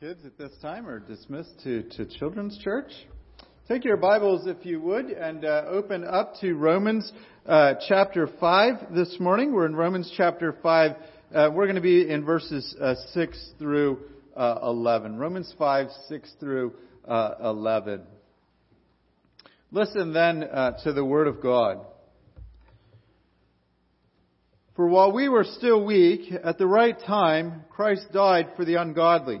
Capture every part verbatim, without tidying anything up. Kids at this time are dismissed to, to Children's Church. Take your Bibles, if you would, and uh, open up to Romans uh, chapter five this morning. We're in Romans chapter five. Uh, we're going to be in verses uh, six through uh, eleven. Romans five, six through uh, eleven. Listen then uh, to the Word of God. For while we were still weak, at the right time, Christ died for the ungodly.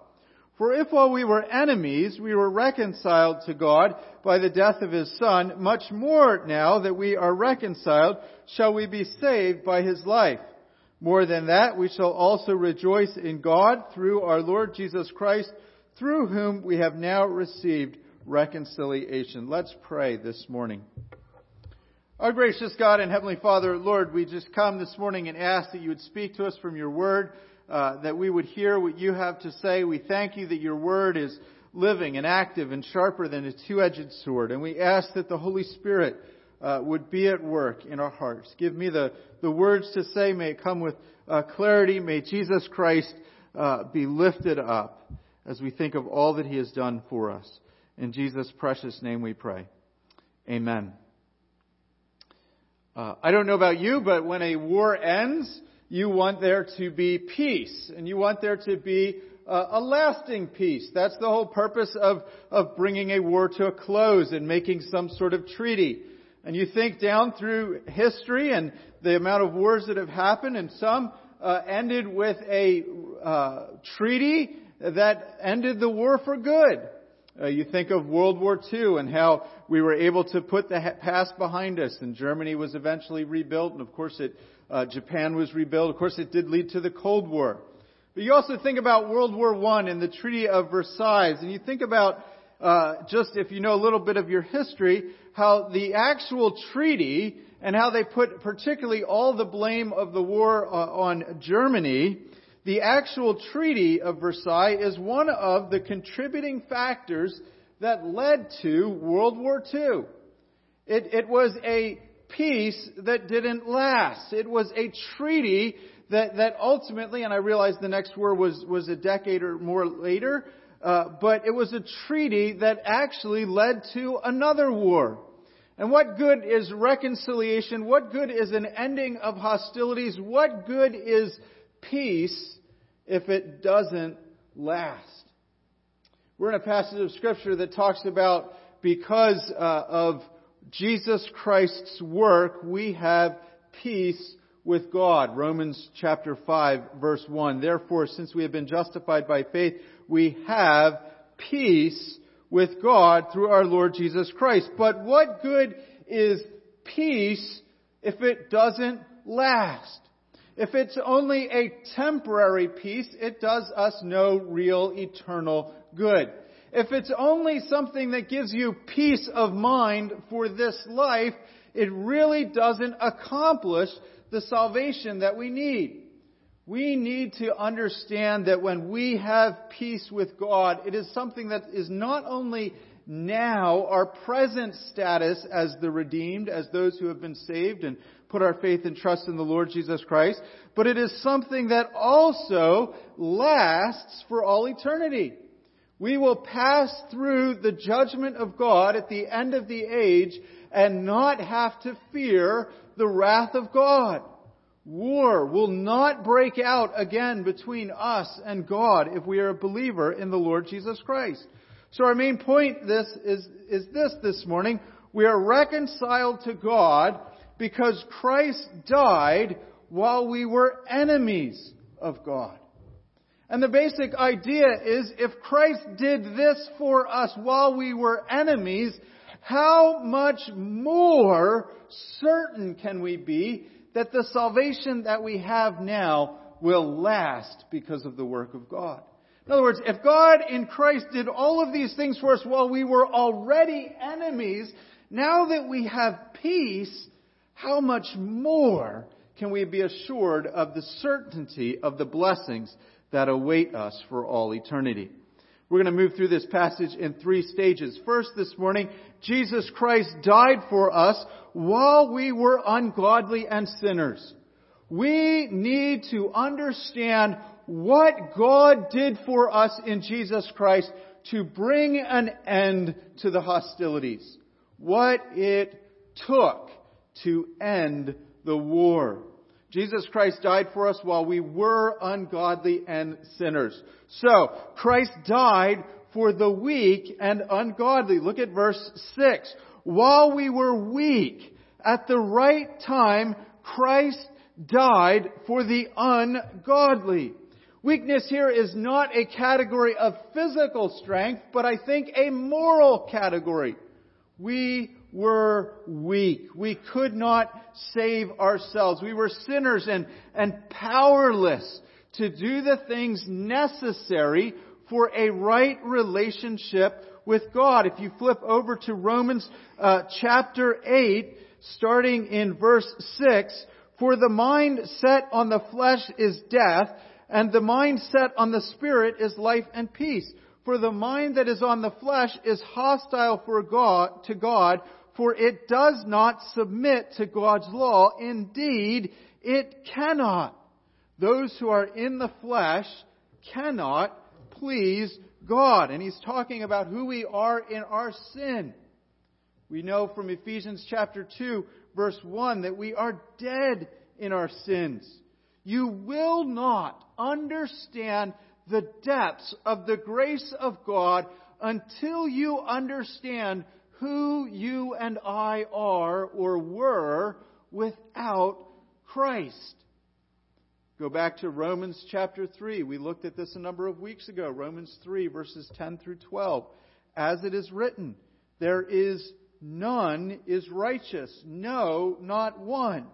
For if while we were enemies, we were reconciled to God by the death of his Son, much more now that we are reconciled, shall we be saved by his life. More than that, we shall also rejoice in God through our Lord Jesus Christ, through whom we have now received reconciliation. Let's pray this morning. Our gracious God and Heavenly Father, Lord, we just come this morning and ask that you would speak to us from your word. Uh, that we would hear what you have to say. We thank you that your word is living and active and sharper than a two-edged sword. And we ask that the Holy Spirit uh, would be at work in our hearts. Give me the, the words to say. May it come with uh, clarity. May Jesus Christ uh, be lifted up as we think of all that he has done for us. In Jesus' precious name we pray. Amen. Uh, I don't know about you, but when a war ends, you want there to be peace, and you want there to be uh, a lasting peace. That's the whole purpose of, of bringing a war to a close and making some sort of treaty. And you think down through history and the amount of wars that have happened, and some uh, ended with a uh, treaty that ended the war for good. Uh, you think of World War Two and how we were able to put the ha- past behind us, and Germany was eventually rebuilt, and of course it Uh, Japan was rebuilt. Of course, it did lead to the Cold War. But you also think about World War One and the Treaty of Versailles. And you think about, uh, just if you know a little bit of your history, how the actual treaty and how they put particularly all the blame of the war uh, on Germany. The actual Treaty of Versailles is one of the contributing factors that led to World War Two. It, it was a peace that didn't last. It was a treaty that, that ultimately, and I realize the next war was, was a decade or more later, uh, but it was a treaty that actually led to another war. And what good is reconciliation? What good is an ending of hostilities? What good is peace if it doesn't last? We're in a passage of Scripture that talks about because uh, of Jesus Christ's work, we have peace with God. Romans chapter five, verse one. Therefore, since we have been justified by faith, we have peace with God through our Lord Jesus Christ. But what good is peace if it doesn't last? If it's only a temporary peace, it does us no real eternal good. If it's only something that gives you peace of mind for this life, it really doesn't accomplish the salvation that we need. We need to understand that when we have peace with God, it is something that is not only now our present status as the redeemed, as those who have been saved and put our faith and trust in the Lord Jesus Christ, but it is something that also lasts for all eternity. We will pass through the judgment of God at the end of the age and not have to fear the wrath of God. War will not break out again between us and God if we are a believer in the Lord Jesus Christ. So our main point this is, is this this morning. We are reconciled to God because Christ died while we were enemies of God. And the basic idea is, if Christ did this for us while we were enemies, how much more certain can we be that the salvation that we have now will last because of the work of God? In other words, if God in Christ did all of these things for us while we were already enemies, Now that we have peace, how much more can we be assured of the certainty of the blessings that await us for all eternity? We're going to move through this passage in three stages. First, this morning, Jesus Christ died for us while we were ungodly and sinners. We need to understand what God did for us in Jesus Christ to bring an end to the hostilities. What it took to end the war. Jesus Christ died for us while we were ungodly and sinners. So, Christ died for the weak and ungodly. Look at verse six. While we were weak, at the right time, Christ died for the ungodly. Weakness here is not a category of physical strength, but I think a moral category. We were weak. We could not save ourselves. We were sinners and, and powerless to do the things necessary for a right relationship with God. If you flip over to Romans uh, chapter eight, starting in verse six, for the mind set on the flesh is death, and the mind set on the spirit is life and peace. For the mind that is on the flesh is hostile for God, to God, for it does not submit to God's law. Indeed, it cannot. Those who are in the flesh cannot please God. And he's talking about who we are in our sin. We know from Ephesians chapter two, verse one, that we are dead in our sins. You will not understand the depths of the grace of God until you understand who you and I are or were without Christ. Go back to Romans chapter three. We looked at this a number of weeks ago. Romans three, verses ten through twelve. As it is written, there is none is righteous. No, not one.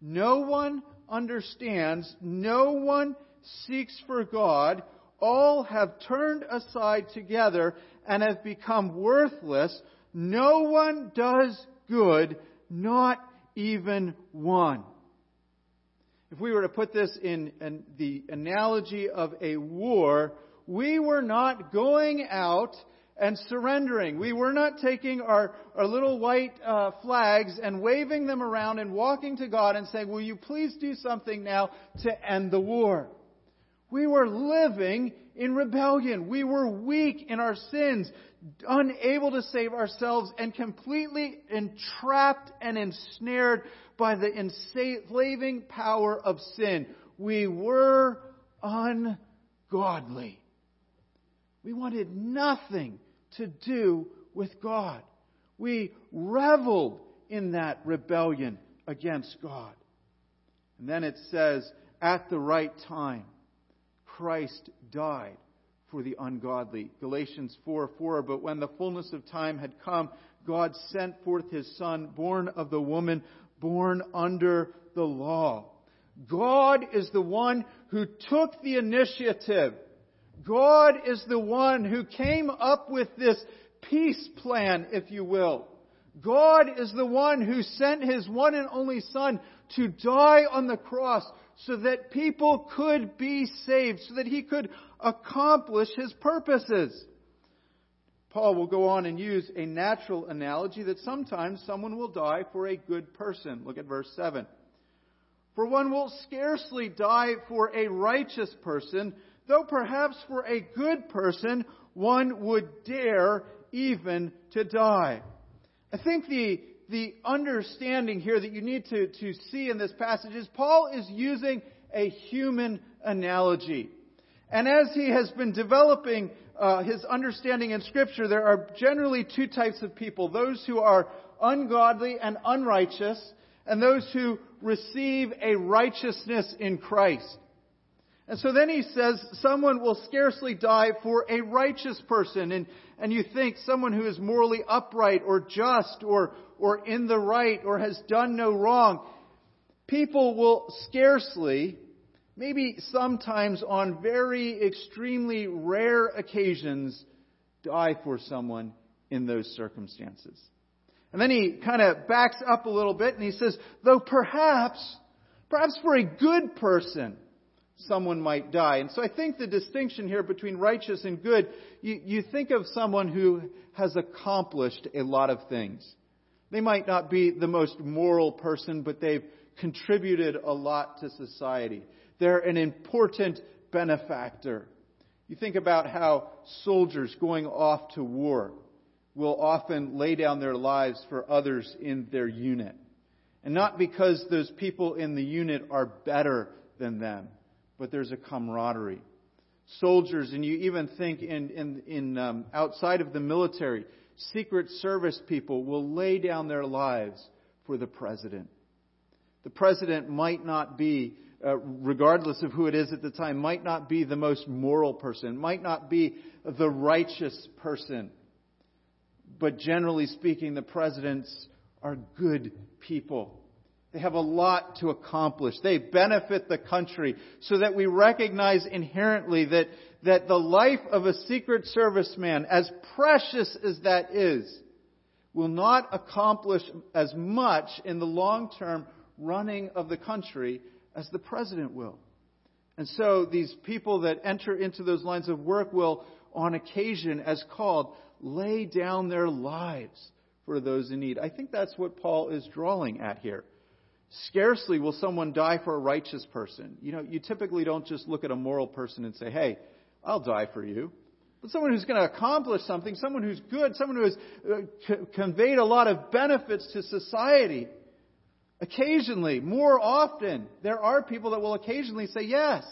No one understands. No one seeks for God. All have turned aside together and have become worthless. No one does good, not even one. If we were to put this in, in the analogy of a war, we were not going out and surrendering. We were not taking our, our little white uh, flags and waving them around and walking to God and saying, will you please do something now to end the war? We were living in rebellion. We were weak in our sins, unable to save ourselves, and completely entrapped and ensnared by the enslaving power of sin. We were ungodly. We wanted nothing to do with God. We reveled in that rebellion against God. And then it says, at the right time, Christ died for the ungodly. Galatians four four, but when the fullness of time had come, God sent forth his Son, born of the woman, born under the law. God is the one who took the initiative. God is the one who came up with this peace plan, if you will. God is the one who sent his one and only Son to die on the cross so that people could be saved, so that he could accomplish his purposes. Paul will go on and use a natural analogy that sometimes someone will die for a good person. Look at verse seven. For one will scarcely die for a righteous person, though perhaps for a good person one would dare even to die. I think the the understanding here that you need to, to see in this passage is Paul is using a human analogy. And as he has been developing uh, his understanding in Scripture, there are generally two types of people. Those who are ungodly and unrighteous, and those who receive a righteousness in Christ. And so then he says, someone will scarcely die for a righteous person. And, and you think someone who is morally upright or just or, or in the right or has done no wrong. People will scarcely, maybe sometimes on very extremely rare occasions, die for someone in those circumstances. And then he kind of backs up a little bit and he says, though perhaps, perhaps for a good person, someone might die. And so I think the distinction here between righteous and good, you, you think of someone who has accomplished a lot of things. They might not be the most moral person, but they've contributed a lot to society. They're an important benefactor. You think about how soldiers going off to war will often lay down their lives for others in their unit. And not because those people in the unit are better than them, but there's a camaraderie. Soldiers, and you even think in, in, in um, outside of the military, Secret Service people will lay down their lives for the president. The president might not be, uh, regardless of who it is at the time, might not be the most moral person, might not be the righteous person. But generally speaking, the presidents are good people. They have a lot to accomplish. They benefit the country, so that we recognize inherently that, that the life of a Secret Service man, as precious as that is, will not accomplish as much in the long-term running of the country as the president will. And so these people that enter into those lines of work will, on occasion, as called, lay down their lives for those in need. I think that's what Paul is drawing at here. Scarcely will someone die for a righteous person. You know, you typically don't just look at a moral person and say, hey, I'll die for you. But someone who's going to accomplish something, someone who's good, someone who has uh, co- conveyed a lot of benefits to society. Occasionally, more often, there are people that will occasionally say, yes,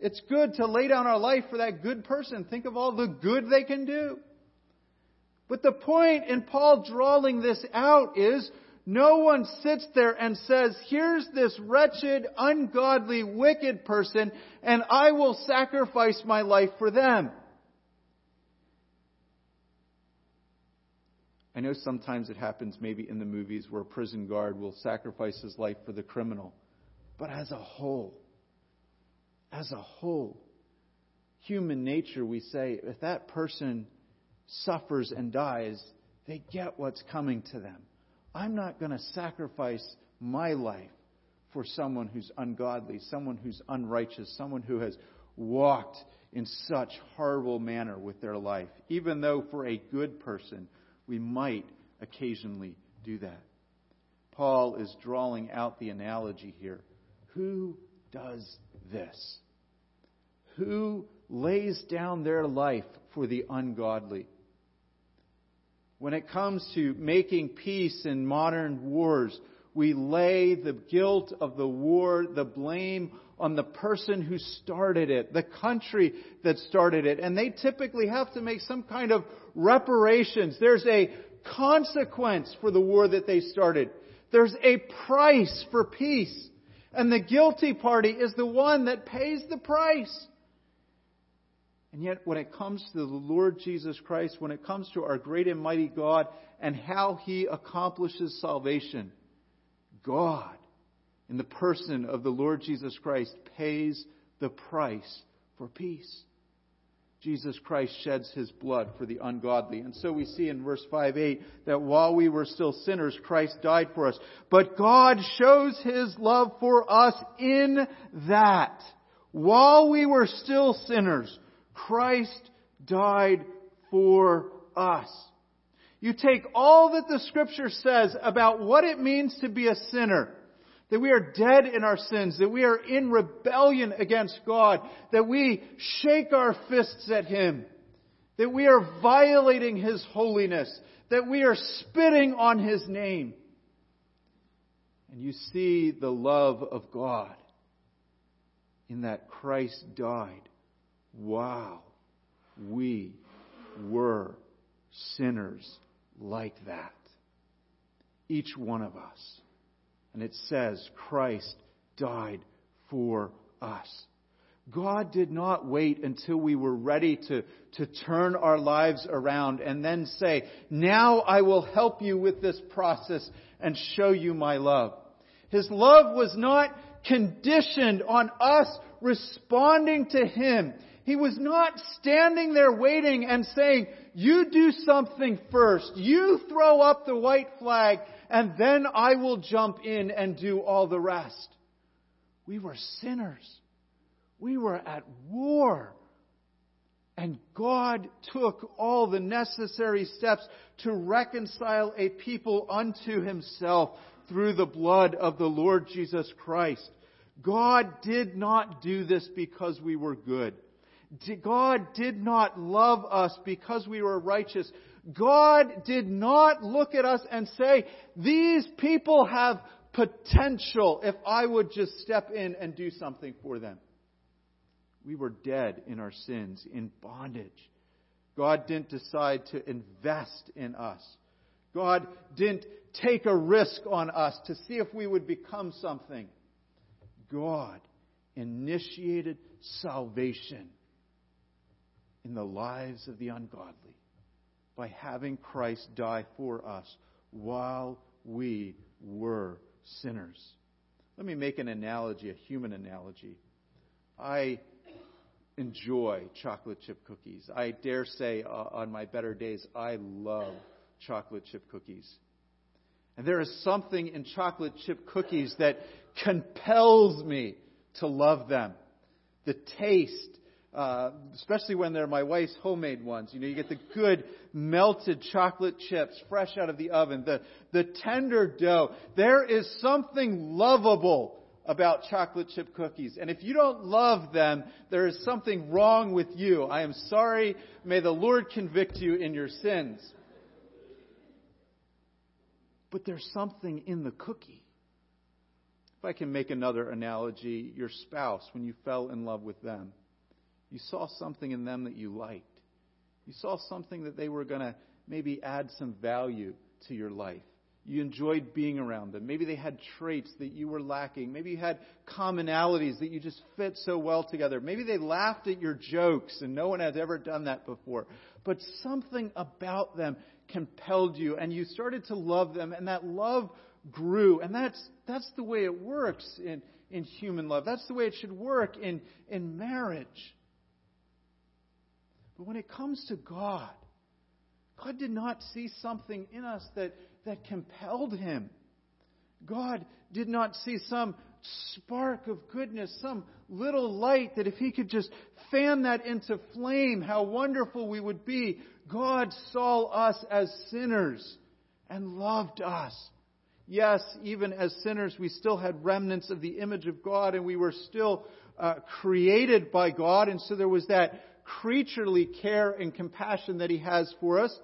it's good to lay down our life for that good person. Think of all the good they can do. But the point in Paul drawing this out is no one sits there and says, here's this wretched, ungodly, wicked person, and I will sacrifice my life for them. I know sometimes it happens maybe in the movies where a prison guard will sacrifice his life for the criminal. But as a whole, as a whole, human nature, we say, if that person suffers and dies, they get what's coming to them. I'm not going to sacrifice my life for someone who's ungodly, someone who's unrighteous, someone who has walked in such horrible manner with their life. Even though for a good person, we might occasionally do that. Paul is drawing out the analogy here. Who does this? Who lays down their life for the ungodly? When it comes to making peace in modern wars, we lay the guilt of the war, the blame on the person who started it, the country that started it. And they typically have to make some kind of reparations. There's a consequence for the war that they started. There's a price for peace. And the guilty party is the one that pays the price. And yet, when it comes to the Lord Jesus Christ, when it comes to our great and mighty God and how He accomplishes salvation, God, in the person of the Lord Jesus Christ, pays the price for peace. Jesus Christ sheds His blood for the ungodly. And so we see in verse five eight that while we were still sinners, Christ died for us. But God shows His love for us in that, while we were still sinners, Christ died for us. You take all that the Scripture says about what it means to be a sinner, that we are dead in our sins, that we are in rebellion against God, that we shake our fists at Him, that we are violating His holiness, that we are spitting on His name. And you see the love of God in that Christ died. Wow, we were sinners like that. Each one of us. And it says Christ died for us. God did not wait until we were ready to, to turn our lives around and then say, now I will help you with this process and show you my love. His love was not conditioned on us responding to Him. He was not standing there waiting and saying, you do something first. You throw up the white flag, and then I will jump in and do all the rest. We were sinners. We were at war. And God took all the necessary steps to reconcile a people unto Himself through the blood of the Lord Jesus Christ. God did not do this because we were good. God did not love us because we were righteous. God did not look at us and say, these people have potential if I would just step in and do something for them. We were dead in our sins, in bondage. God didn't decide to invest in us. God didn't take a risk on us to see if we would become something. God initiated salvation in the lives of the ungodly by having Christ die for us while we were sinners. Let me make an analogy, a human analogy. I enjoy chocolate chip cookies. I dare say uh, on my better days, I love chocolate chip cookies. And there is something in chocolate chip cookies that compels me to love them. The taste, uh, especially when they're my wife's homemade ones. You know, you get the good melted chocolate chips fresh out of the oven, the, the tender dough. There is something lovable about chocolate chip cookies. And if you don't love them, there is something wrong with you. I am sorry. May the Lord convict you in your sins. But there's something in the cookie. If I can make another analogy, your spouse, when you fell in love with them, you saw something in them that you liked. You saw something that they were going to maybe add some value to your life. You enjoyed being around them. Maybe they had traits that you were lacking. Maybe you had commonalities that you just fit so well together. Maybe they laughed at your jokes, and no one has ever done that before. But something about them compelled you, and you started to love them, and that love grew. And that's that's the way it works in, in human love. That's the way it should work in, in marriage. But when it comes to God, God did not see something in us that that compelled Him. God did not see some spark of goodness, some little light that if He could just fan that into flame, how wonderful we would be. God saw us as sinners and loved us. Yes, even as sinners, we still had remnants of the image of God, and we were still uh, created by God. And so there was that creaturely care and compassion that He has for us.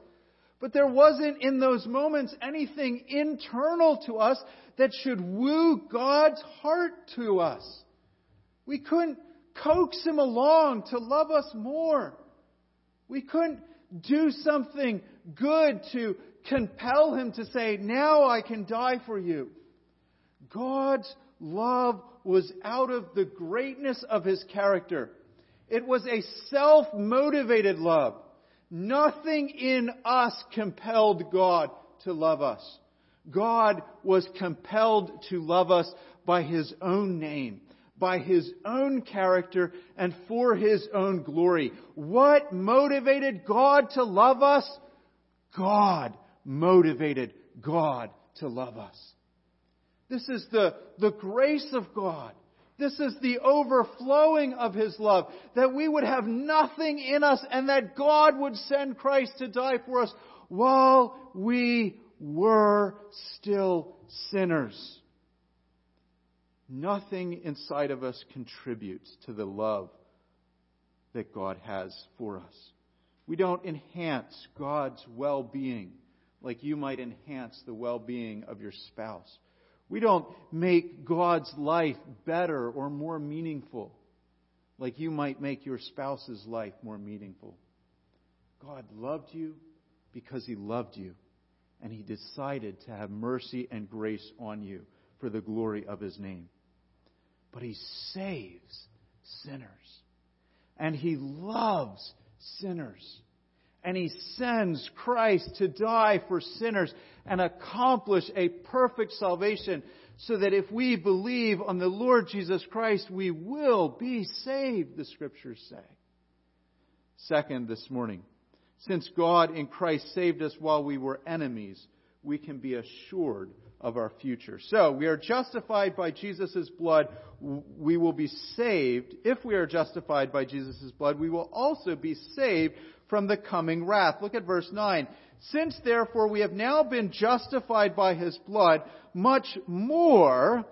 But there wasn't in those moments anything internal to us that should woo God's heart to us. We couldn't coax Him along to love us more. We couldn't do something good to compel Him to say, now I can die for you. God's love was out of the greatness of His character. It was a self-motivated love. Nothing in us compelled God to love us. God was compelled to love us by His own name, by His own character, and for His own glory. What motivated God to love us? God motivated God to love us. This is the, the grace of God. This is the overflowing of His love, that we would have nothing in us and that God would send Christ to die for us while we were still sinners. Nothing inside of us contributes to the love that God has for us. We don't enhance God's well-being like you might enhance the well-being of your spouse. We don't make God's life better or more meaningful like you might make your spouse's life more meaningful. God loved you because He loved you, and He decided to have mercy and grace on you for the glory of His name. But He saves sinners, and He loves sinners. And He sends Christ to die for sinners and accomplish a perfect salvation so that if we believe on the Lord Jesus Christ, we will be saved, the Scriptures say. Second, this morning, Since God in Christ saved us while we were enemies, we can be assured of our future. So we are justified by Jesus' blood. We will be saved. If we are justified by Jesus' blood, we will also be saved from the coming wrath. Look at verse nine. Since therefore we have now been justified by his blood, much more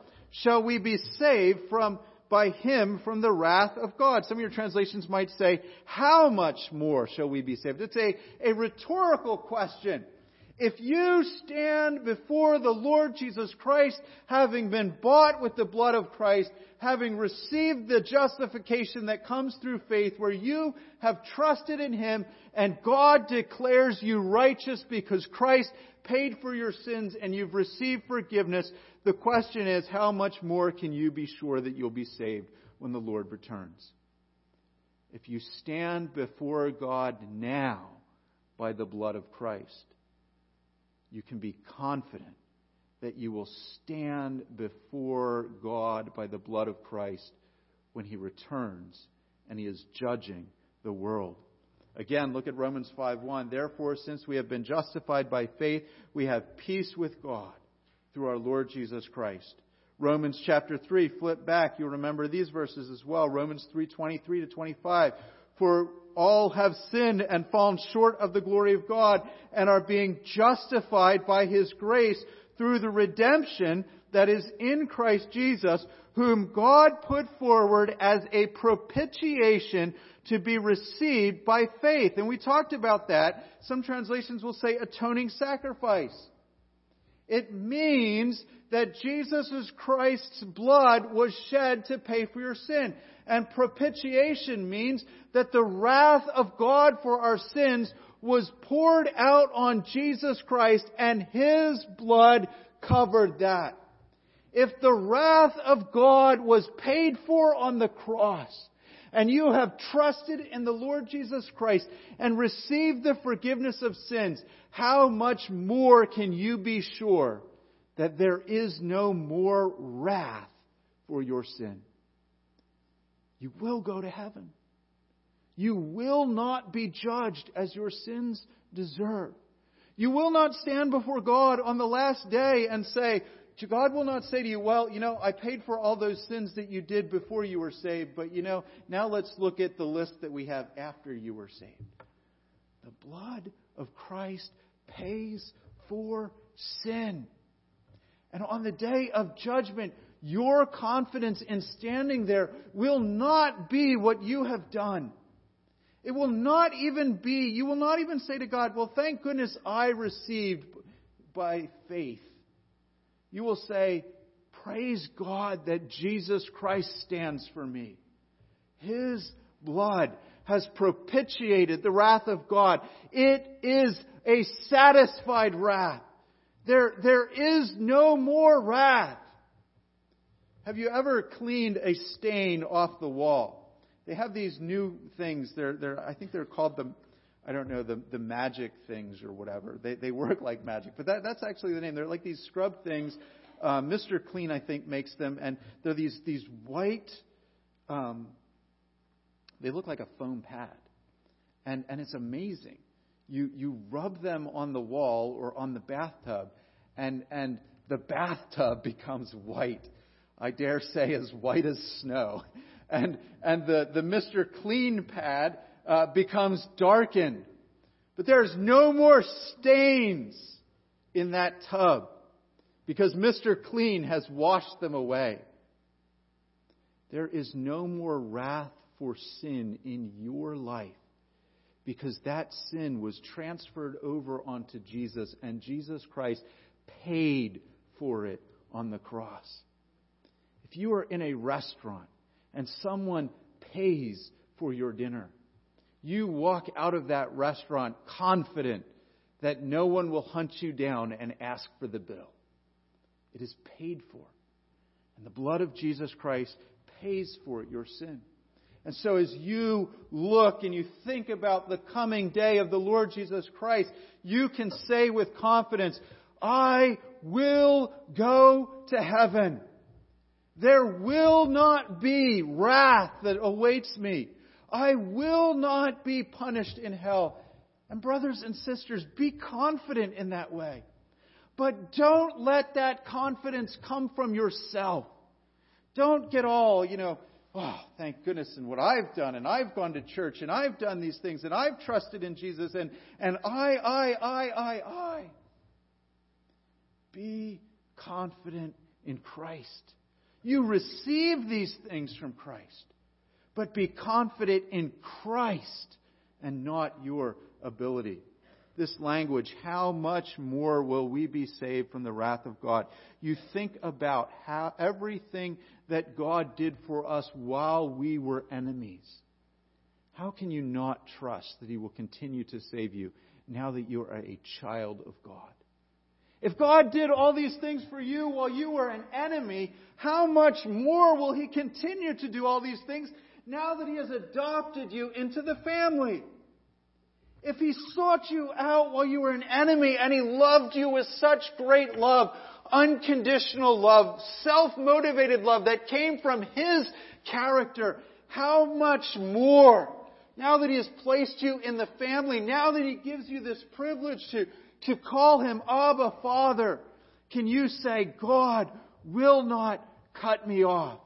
shall we be saved from by him from the wrath of God. Some of your translations might say, how much more shall we be saved? It's a, a rhetorical question. If you stand before the Lord Jesus Christ, having been bought with the blood of Christ, having received the justification that comes through faith, where you have trusted in him, and God declares you righteous because Christ paid for your sins and you've received forgiveness, the question is, how much more can you be sure that you'll be saved when the Lord returns? If you stand before God now by the blood of Christ, you can be confident that you will stand before God by the blood of Christ when he returns and he is judging the world. Again, look at Romans five one. Therefore, since we have been justified by faith, we have peace with God through our Lord Jesus Christ. Romans chapter three, flip back. You'll remember these verses as well. Romans three twenty-three to twenty-five. For all have sinned and fallen short of the glory of God and are being justified by his grace through the redemption that is in Christ Jesus, whom God put forward as a propitiation to be received by faith. And we talked about that. Some translations will say atoning sacrifice. It means that Jesus Christ's blood was shed to pay for your sin. And propitiation means that the wrath of God for our sins was poured out on Jesus Christ, and his blood covered that. If the wrath of God was paid for on the cross, and you have trusted in the Lord Jesus Christ and received the forgiveness of sins, how much more can you be sure that there is no more wrath for your sin? You will go to heaven. You will not be judged as your sins deserve. You will not stand before God on the last day and say, God will not say to you, well, you know, I paid for all those sins that you did before you were saved, but you know, now let's look at the list that we have after you were saved. The blood of Christ pays for sin. And on the day of judgment, your confidence in standing there will not be what you have done. It will not even be, you will not even say to God, well, thank goodness I received by faith. You will say, praise God that Jesus Christ stands for me. His blood has propitiated the wrath of God. It is a satisfied wrath. There, there is no more wrath. Have you ever cleaned a stain off the wall? They have these new things. They're, they're, I think they're called the, I don't know, the, the magic things or whatever. They they work like magic. But that, that's actually the name. They're like these scrub things. Uh, Mister Clean, I think, makes them. And they're these, these white, um, they look like a foam pad. And and it's amazing. You you rub them on the wall or on the bathtub, and and the bathtub becomes white. I dare say as white as snow. And and the, the Mister Clean pad Uh, becomes darkened. But there's no more stains in that tub because Mister Clean has washed them away. There is no more wrath for sin in your life because that sin was transferred over onto Jesus, and Jesus Christ paid for it on the cross. If you are in a restaurant and someone pays for your dinner, you walk out of that restaurant confident that no one will hunt you down and ask for the bill. It is paid for. And the blood of Jesus Christ pays for your sin. And so as you look and you think about the coming day of the Lord Jesus Christ, you can say with confidence, I will go to heaven. There will not be wrath that awaits me. I will not be punished in hell. And brothers and sisters, be confident in that way. But don't let that confidence come from yourself. Don't get all, you know, oh, thank goodness, and what I've done, and I've gone to church, and I've done these things, and I've trusted in Jesus, and, and I, I, I, I, I. Be confident in Christ. You receive these things from Christ, but be confident in Christ and not your ability. This language, how much more will we be saved from the wrath of God? You think about how everything that God did for us while we were enemies. How can you not trust that He will continue to save you now that you are a child of God? If God did all these things for you while you were an enemy, how much more will He continue to do all these things now that He has adopted you into the family? If He sought you out while you were an enemy and He loved you with such great love, unconditional love, self-motivated love that came from His character, how much more now that He has placed you in the family, now that He gives you this privilege to, to call Him Abba, Father, can you say, God will not cut me off.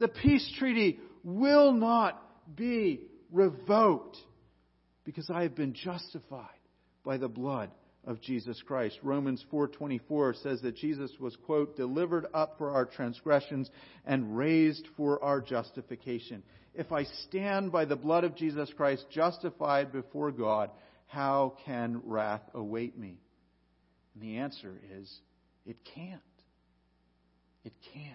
The peace treaty will not be revoked, because I have been justified by the blood of Jesus Christ. Romans four twenty-four says that Jesus was, quote, delivered up for our transgressions and raised for our justification. If I stand by the blood of Jesus Christ justified before God, how can wrath await me? And the answer is, it can't. It can't.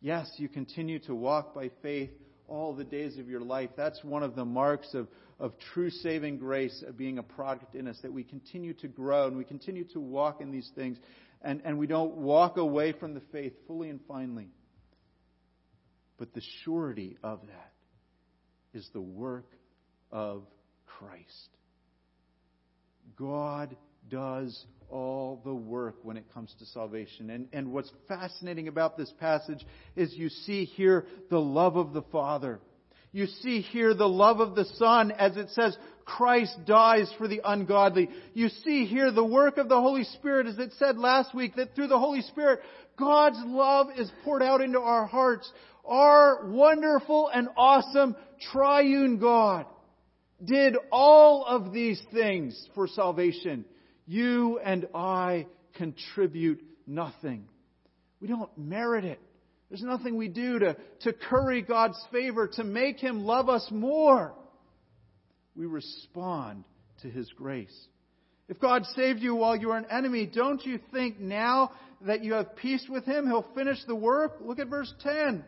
Yes, you continue to walk by faith all the days of your life. That's one of the marks of, of true saving grace, of being a product in us, that we continue to grow and we continue to walk in these things, and, and we don't walk away from the faith fully and finally. But the surety of that is the work of Christ. God does all the work when it comes to salvation. And, and what's fascinating about this passage is you see here the love of the Father. You see here the love of the Son, as it says, Christ dies for the ungodly. You see here the work of the Holy Spirit, as it said last week, that through the Holy Spirit, God's love is poured out into our hearts. Our wonderful and awesome triune God did all of these things for salvation. You and I contribute nothing. We don't merit it. There's nothing we do to, to curry God's favor, to make Him love us more. We respond to His grace. If God saved you while you were an enemy, don't you think now that you have peace with Him, He'll finish the work? Look at verse ten.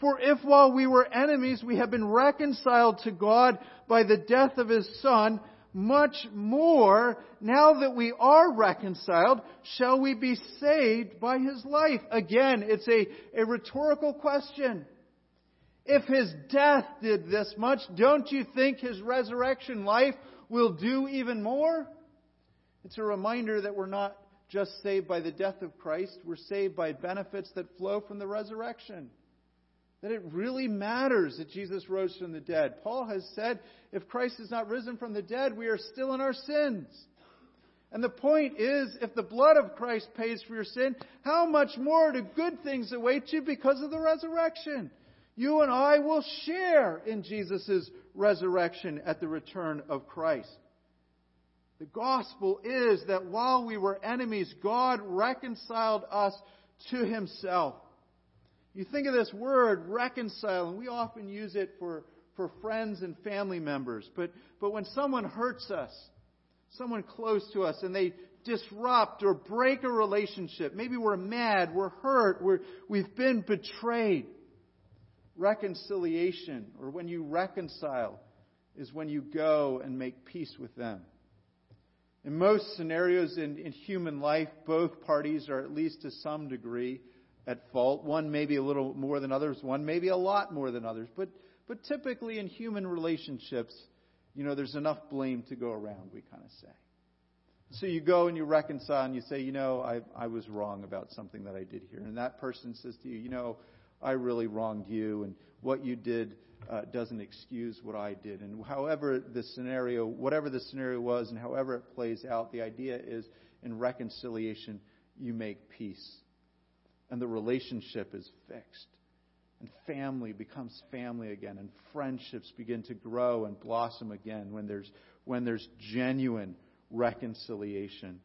For if while we were enemies we have been reconciled to God by the death of His Son, much more, now that we are reconciled, shall we be saved by His life? Again, it's a, a rhetorical question. If His death did this much, don't you think His resurrection life will do even more? It's a reminder that we're not just saved by the death of Christ. We're saved by benefits that flow from the resurrection. That it really matters that Jesus rose from the dead. Paul has said, if Christ is not risen from the dead, we are still in our sins. And the point is, if the blood of Christ pays for your sin, how much more do good things await you because of the resurrection? You and I will share in Jesus' resurrection at the return of Christ. The gospel is that while we were enemies, God reconciled us to Himself. You think of this word, reconcile, and we often use it for, for friends and family members. But, but when someone hurts us, someone close to us, and they disrupt or break a relationship, maybe we're mad, we're hurt, we're, we've been betrayed. Reconciliation, or when you reconcile, is when you go and make peace with them. In most scenarios in, in human life, both parties are, at least to some degree, at fault. One maybe a little more than others, one maybe a lot more than others. But but typically in human relationships, you know, there's enough blame to go around, we kind of say. So you go and you reconcile and you say, you know, I I was wrong about something that I did here. And that person says to you, you know, I really wronged you, and what you did uh, doesn't excuse what I did. And however the scenario, whatever the scenario was and however it plays out, the idea is in reconciliation, you make peace. And the relationship is fixed. And family becomes family again. And friendships begin to grow and blossom again when there's when there's genuine reconciliation.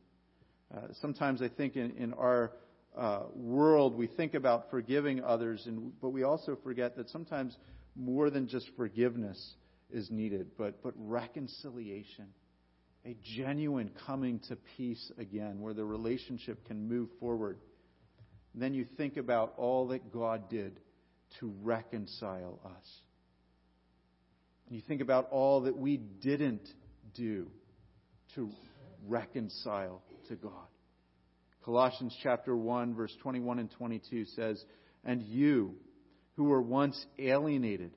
Uh, sometimes I think in, in our uh, world we think about forgiving others, and but we also forget that sometimes more than just forgiveness is needed, but but reconciliation. A genuine coming to peace again where the relationship can move forward. And then you think about all that God did to reconcile us. And you think about all that we didn't do to reconcile to God. Colossians chapter one, verse twenty-one and twenty-two says, "And you who were once alienated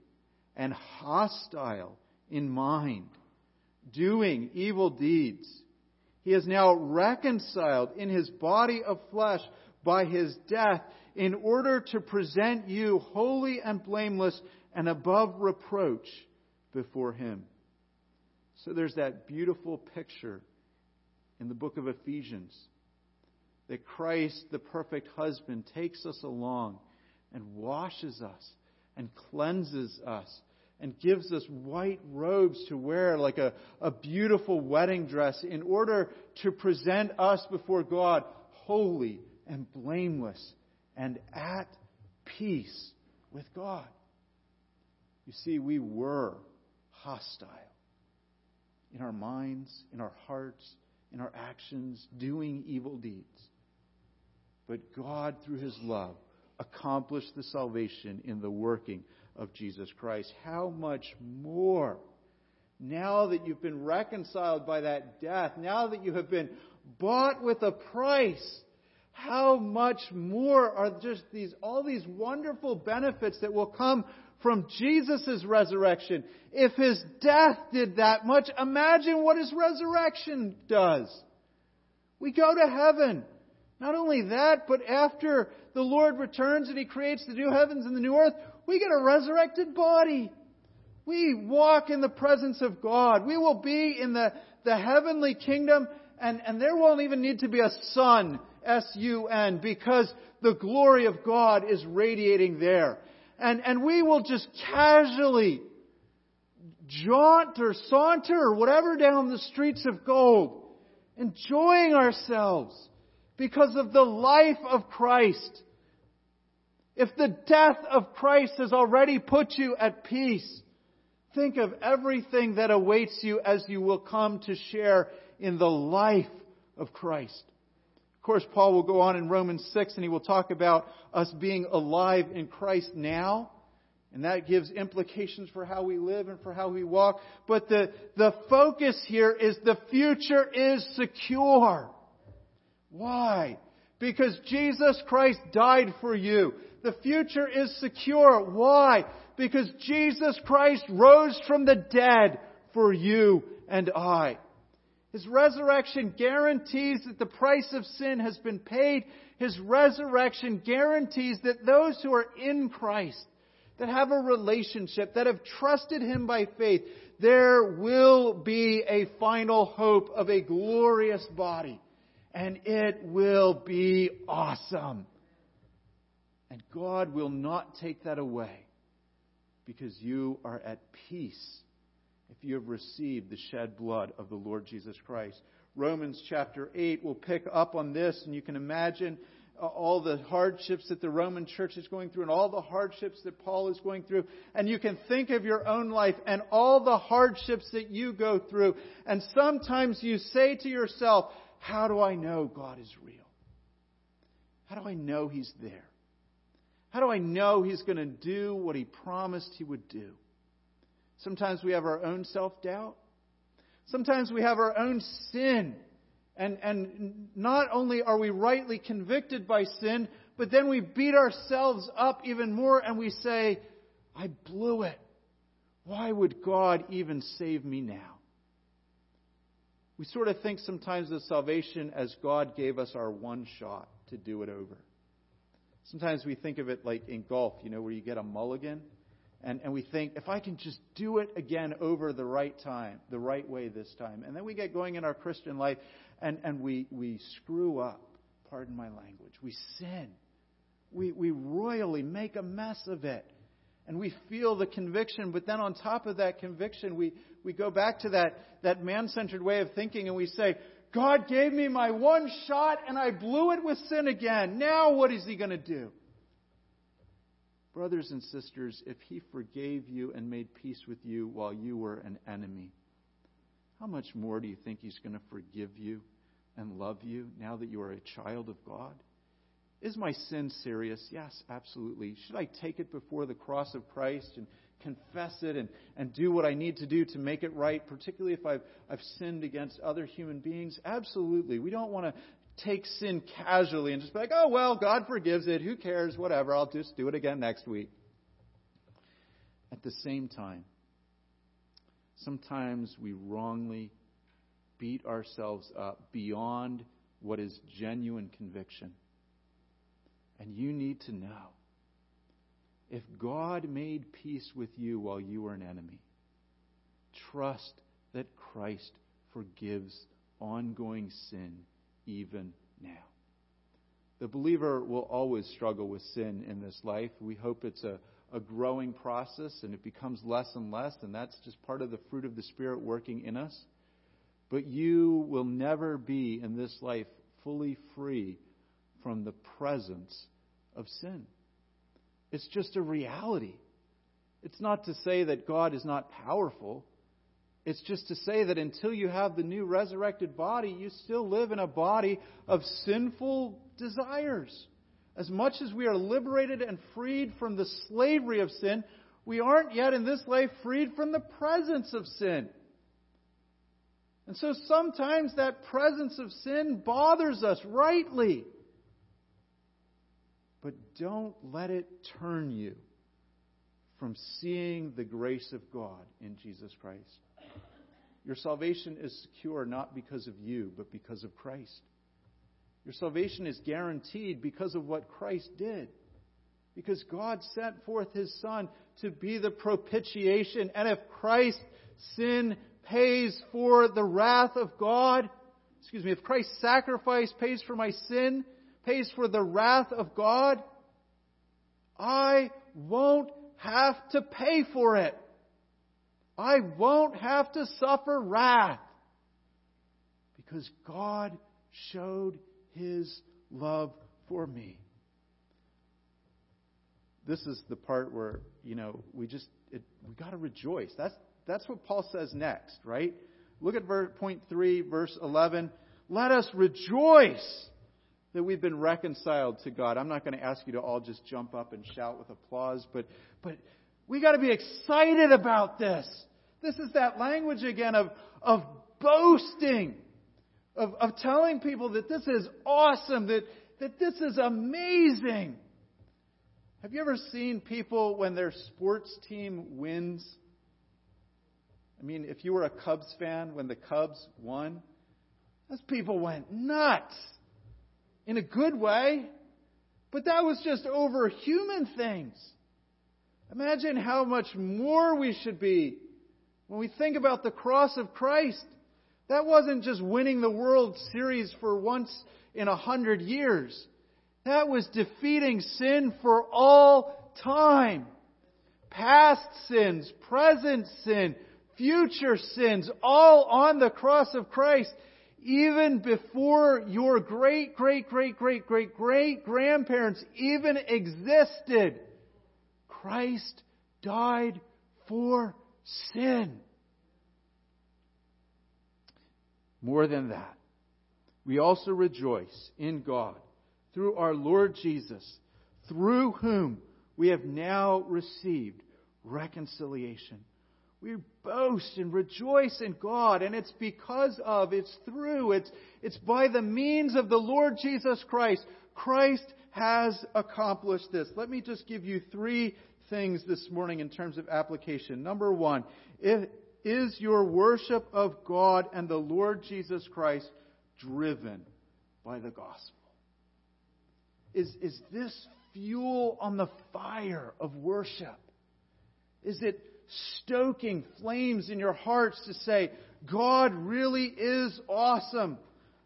and hostile in mind, doing evil deeds, he is now reconciled in his body of flesh by his death, in order to present you holy and blameless and above reproach before him." So there's that beautiful picture in the book of Ephesians that Christ, the perfect husband, takes us along and washes us and cleanses us and gives us white robes to wear like a, a beautiful wedding dress in order to present us before God holy and blameless and at peace with God. You see, we were hostile in our minds, in our hearts, in our actions, doing evil deeds. But God, through his love, accomplished the salvation in the working of Jesus Christ. How much more, now that you've been reconciled by that death, now that you have been bought with a price, how much more are just these all these wonderful benefits that will come from Jesus' resurrection? If his death did that much, imagine what his resurrection does. We go to heaven. Not only that, but after the Lord returns and he creates the new heavens and the new earth, we get a resurrected body. We walk in the presence of God. We will be in the, the heavenly kingdom, and, and there won't even need to be a sun, S U N, because the glory of God is radiating there. And, and we will just casually jaunt or saunter or whatever down the streets of gold, enjoying ourselves because of the life of Christ. If the death of Christ has already put you at peace, think of everything that awaits you as you will come to share in the life of Christ. Of course, Paul will go on in Romans six and he will talk about us being alive in Christ now. And that gives implications for how we live and for how we walk. But the, the focus here is the future is secure. Why? Because Jesus Christ died for you. The future is secure. Why? Because Jesus Christ rose from the dead for you and I. His resurrection guarantees that the price of sin has been paid. His resurrection guarantees that those who are in Christ, that have a relationship, that have trusted him by faith, there will be a final hope of a glorious body. And it will be awesome. And God will not take that away because you are at peace if you have received the shed blood of the Lord Jesus Christ. Romans chapter eight will pick up on this, and you can imagine all the hardships that the Roman church is going through and all the hardships that Paul is going through. And you can think of your own life and all the hardships that you go through. And sometimes you say to yourself, how do I know God is real? How do I know he's there? How do I know he's going to do what he promised he would do? Sometimes we have our own self-doubt. Sometimes we have our own sin. And, and not only are we rightly convicted by sin, but then we beat ourselves up even more and we say, I blew it. Why would God even save me now? We sort of think sometimes of salvation as God gave us our one shot to do it over. Sometimes we think of it like in golf, you know, where you get a mulligan. And, and we think, if I can just do it again over the right time, the right way this time. And then we get going in our Christian life, and, and we, we screw up. Pardon my language. We sin. We, we royally make a mess of it. And we feel the conviction, but then on top of that conviction, we, we go back to that, that man-centered way of thinking, and we say, God gave me my one shot, and I blew it with sin again. Now what is he going to do? Brothers and sisters, if he forgave you and made peace with you while you were an enemy, how much more do you think he's going to forgive you and love you now that you are a child of God? Is my sin serious? Yes, absolutely. Should I take it before the cross of Christ and confess it and, and do what I need to do to make it right, particularly if I've, I've sinned against other human beings? Absolutely. We don't want to take sin casually and just be like, oh, well, God forgives it. Who cares? Whatever. I'll just do it again next week. At the same time, sometimes we wrongly beat ourselves up beyond what is genuine conviction. And you need to know, if God made peace with you while you were an enemy, trust that Christ forgives ongoing sin even now. The believer will always struggle with sin in this life. We hope it's a, a growing process and it becomes less and less, and that's just part of the fruit of the Spirit working in us. But you will never be in this life fully free from the presence of sin. It's just a reality. It's not to say that God is not powerful. It's just to say that until you have the new resurrected body, you still live in a body of sinful desires. As much as we are liberated and freed from the slavery of sin, we aren't yet in this life freed from the presence of sin. And so sometimes that presence of sin bothers us rightly. But don't let it turn you from seeing the grace of God in Jesus Christ. Your salvation is secure not because of you, but because of Christ. Your salvation is guaranteed because of what Christ did. Because God sent forth His Son to be the propitiation. And if Christ's sin pays for the wrath of God, excuse me, if Christ's sacrifice pays for my sin, pays for the wrath of God, I won't have to pay for it. I won't have to suffer wrath. Because God showed His love for me. This is the part where, you know, we just, it, we got to rejoice. That's, that's what Paul says next, right? Look at verse, point three, verse eleven. Let us rejoice that we've been reconciled to God. I'm not going to ask you to all just jump up and shout with applause, but but we got to be excited about this. This is that language again of of boasting, of of telling people that this is awesome, that that this is amazing. Have you ever seen people when their sports team wins? I mean, if you were a Cubs fan when the Cubs won, those people went nuts. In a good way, but that was just over human things. Imagine how much more we should be when we think about the cross of Christ. That wasn't just winning the World Series for once in a hundred years. That was defeating sin for all time. Past sins, present sin, future sins, all on the cross of Christ. Even before your great, great, great, great, great, great grandparents even existed, Christ died for sin. More than that, we also rejoice in God through our Lord Jesus, through whom we have now received reconciliation. We boast and rejoice in God, and it's because of, it's through, it's, it's by the means of the Lord Jesus Christ. Christ has accomplished this. Let me just give you three things this morning in terms of application. Number one, it is your worship of God and the Lord Jesus Christ driven by the gospel? Is, is this fuel on the fire of worship? Is it stoking flames in your hearts to say, God really is awesome?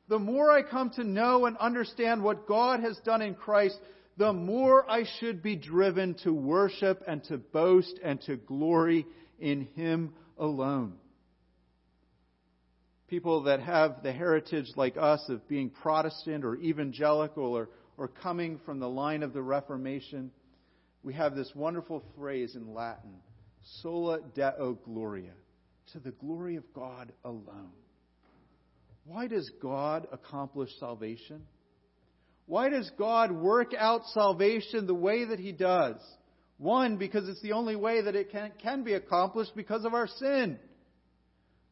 The more I come to know and understand what God has done in Christ, the more I should be driven to worship and to boast and to glory in Him alone. People that have the heritage like us of being Protestant or evangelical or, or coming from the line of the Reformation, we have this wonderful phrase in Latin, sola deo gloria, to the glory of God alone. Why does God accomplish salvation? Why does God work out salvation the way that He does? One, because it's the only way that it can, can be accomplished because of our sin.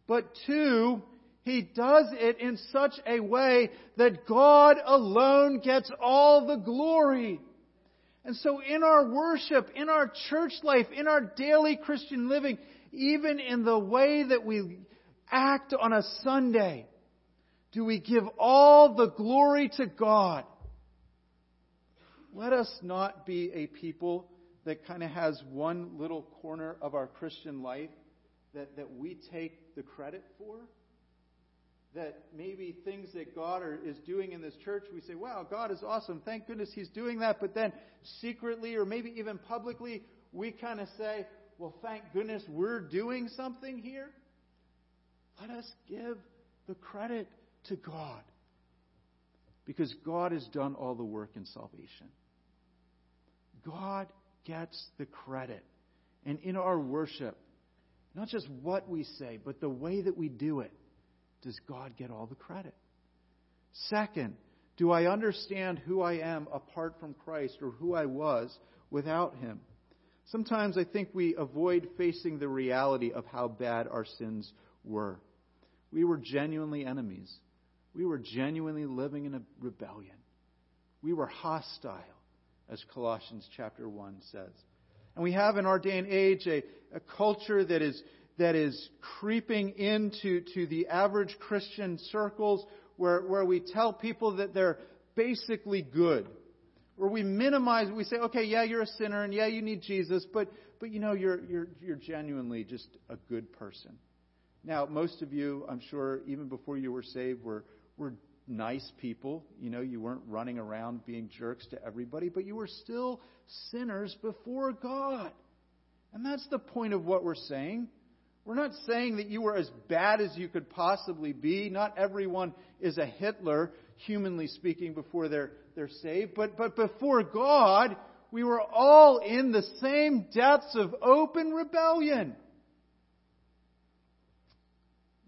But two, He does it in such a way that God alone gets all the glory. And so in our worship, in our church life, in our daily Christian living, even in the way that we act on a Sunday, do we give all the glory to God? Let us not be a people that kind of has one little corner of our Christian life that, that we take the credit for. That maybe things that God are, is doing in this church, we say, wow, God is awesome. Thank goodness He's doing that. But then secretly or maybe even publicly, we kind of say, well, thank goodness we're doing something here. Let us give the credit to God, because God has done all the work in salvation. God gets the credit. And in our worship, not just what we say, but the way that we do it, does God get all the credit? Second, do I understand who I am apart from Christ, or who I was without Him? Sometimes I think we avoid facing the reality of how bad our sins were. We were genuinely enemies. We were genuinely living in a rebellion. We were hostile, as Colossians chapter one says. And we have in our day and age a, a culture that is that is creeping into to the average Christian circles where, where we tell people that they're basically good. Where we minimize, we say, okay, yeah, you're a sinner and yeah, you need Jesus, but but you know, you're you're you're genuinely just a good person. Now, most of you, I'm sure, even before you were saved, were were nice people. You know, you weren't running around being jerks to everybody, but you were still sinners before God. And that's the point of what we're saying. We're not saying that you were as bad as you could possibly be. Not everyone is a Hitler, humanly speaking, before they're they're saved. But but before God, we were all in the same depths of open rebellion.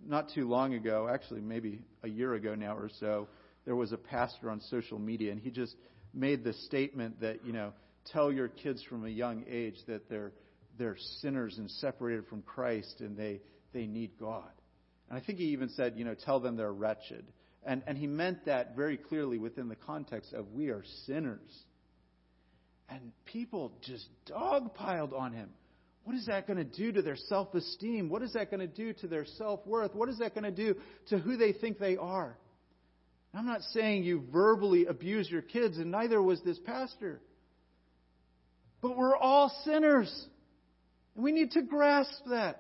Not too long ago, actually maybe a year ago now or so, there was a pastor on social media, and he just made the statement that, you know, tell your kids from a young age that they're they're sinners and separated from Christ, and they, they need God. And I think he even said, you know, tell them they're wretched. And and he meant that very clearly within the context of we are sinners. And people just dogpiled on him. What is that going to do to their self-esteem? What is that going to do to their self-worth? What is that going to do to who they think they are? And I'm not saying you verbally abuse your kids, and neither was this pastor. But we're all sinners. And we need to grasp that.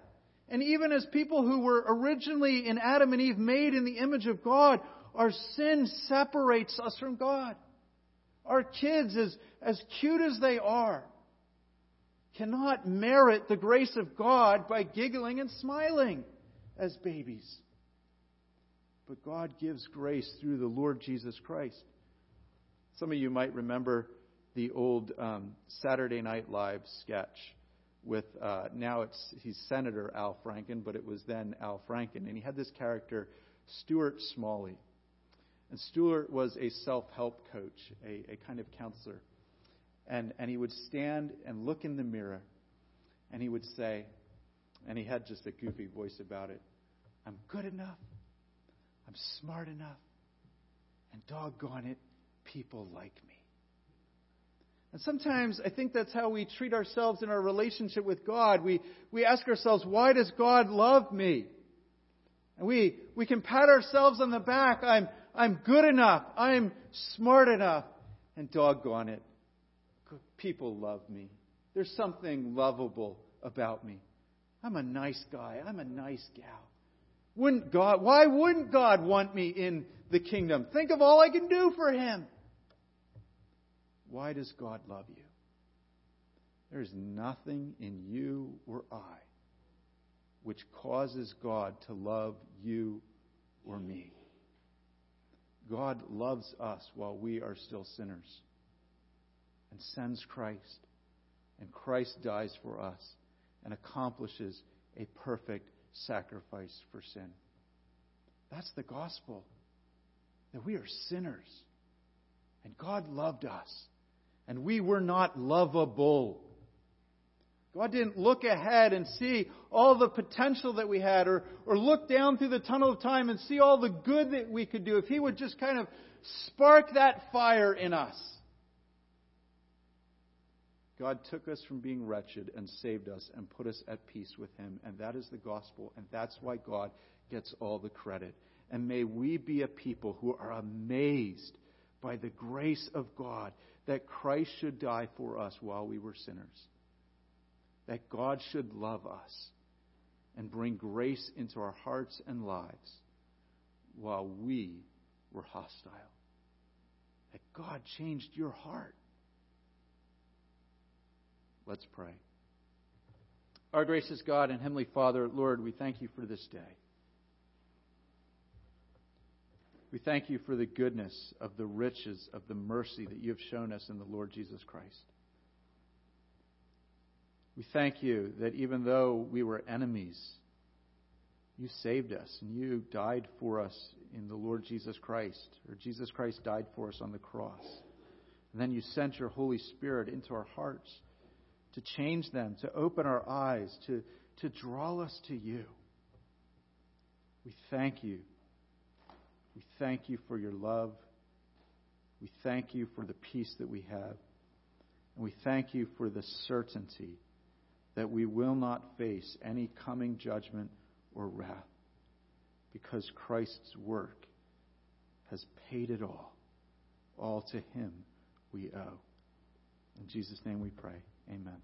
And even as people who were originally in Adam and Eve made in the image of God, our sin separates us from God. Our kids, as, as cute as they are, cannot merit the grace of God by giggling and smiling as babies. But God gives grace through the Lord Jesus Christ. Some of you might remember the old um, Saturday Night Live sketch with, uh, now it's he's Senator Al Franken, but it was then Al Franken. And he had this character, Stuart Smalley. And Stuart was a self-help coach, a, a kind of counselor. And and he would stand and look in the mirror, and he would say, and he had just a goofy voice about it, I'm good enough, I'm smart enough, and doggone it, people like me. And sometimes I think that's how we treat ourselves in our relationship with God. We we ask ourselves, why does God love me? And we we can pat ourselves on the back. I'm I'm good enough, I'm smart enough, and doggone it, people love me. There's something lovable about me. I'm a nice guy. I'm a nice gal. Wouldn't God, why wouldn't God want me in the kingdom? Think of all I can do for Him. Why does God love you? There's nothing in you or I which causes God to love you or me. God loves us while we are still sinners and sends Christ. And Christ dies for us and accomplishes a perfect sacrifice for sin. That's the gospel, that we are sinners. And God loved us. And we were not lovable. God didn't look ahead and see all the potential that we had, or, or look down through the tunnel of time and see all the good that we could do. If He would just kind of spark that fire in us. God took us from being wretched and saved us and put us at peace with Him. And that is the gospel. And that's why God gets all the credit. And may we be a people who are amazed by the grace of God, that Christ should die for us while we were sinners, that God should love us and bring grace into our hearts and lives while we were hostile, that God changed your heart. Let's pray. Our gracious God and Heavenly Father, Lord, we thank You for this day. We thank You for the goodness of the riches of the mercy that You have shown us in the Lord Jesus Christ. We thank You that even though we were enemies, You saved us and You died for us in the Lord Jesus Christ, or Jesus Christ died for us on the cross. And then You sent Your Holy Spirit into our hearts to change them, to open our eyes, to, to draw us to You. We thank You. We thank You for Your love. We thank You for the peace that we have. And we thank You for the certainty that we will not face any coming judgment or wrath, because Christ's work has paid it all. All to Him we owe. In Jesus' name we pray. Amen.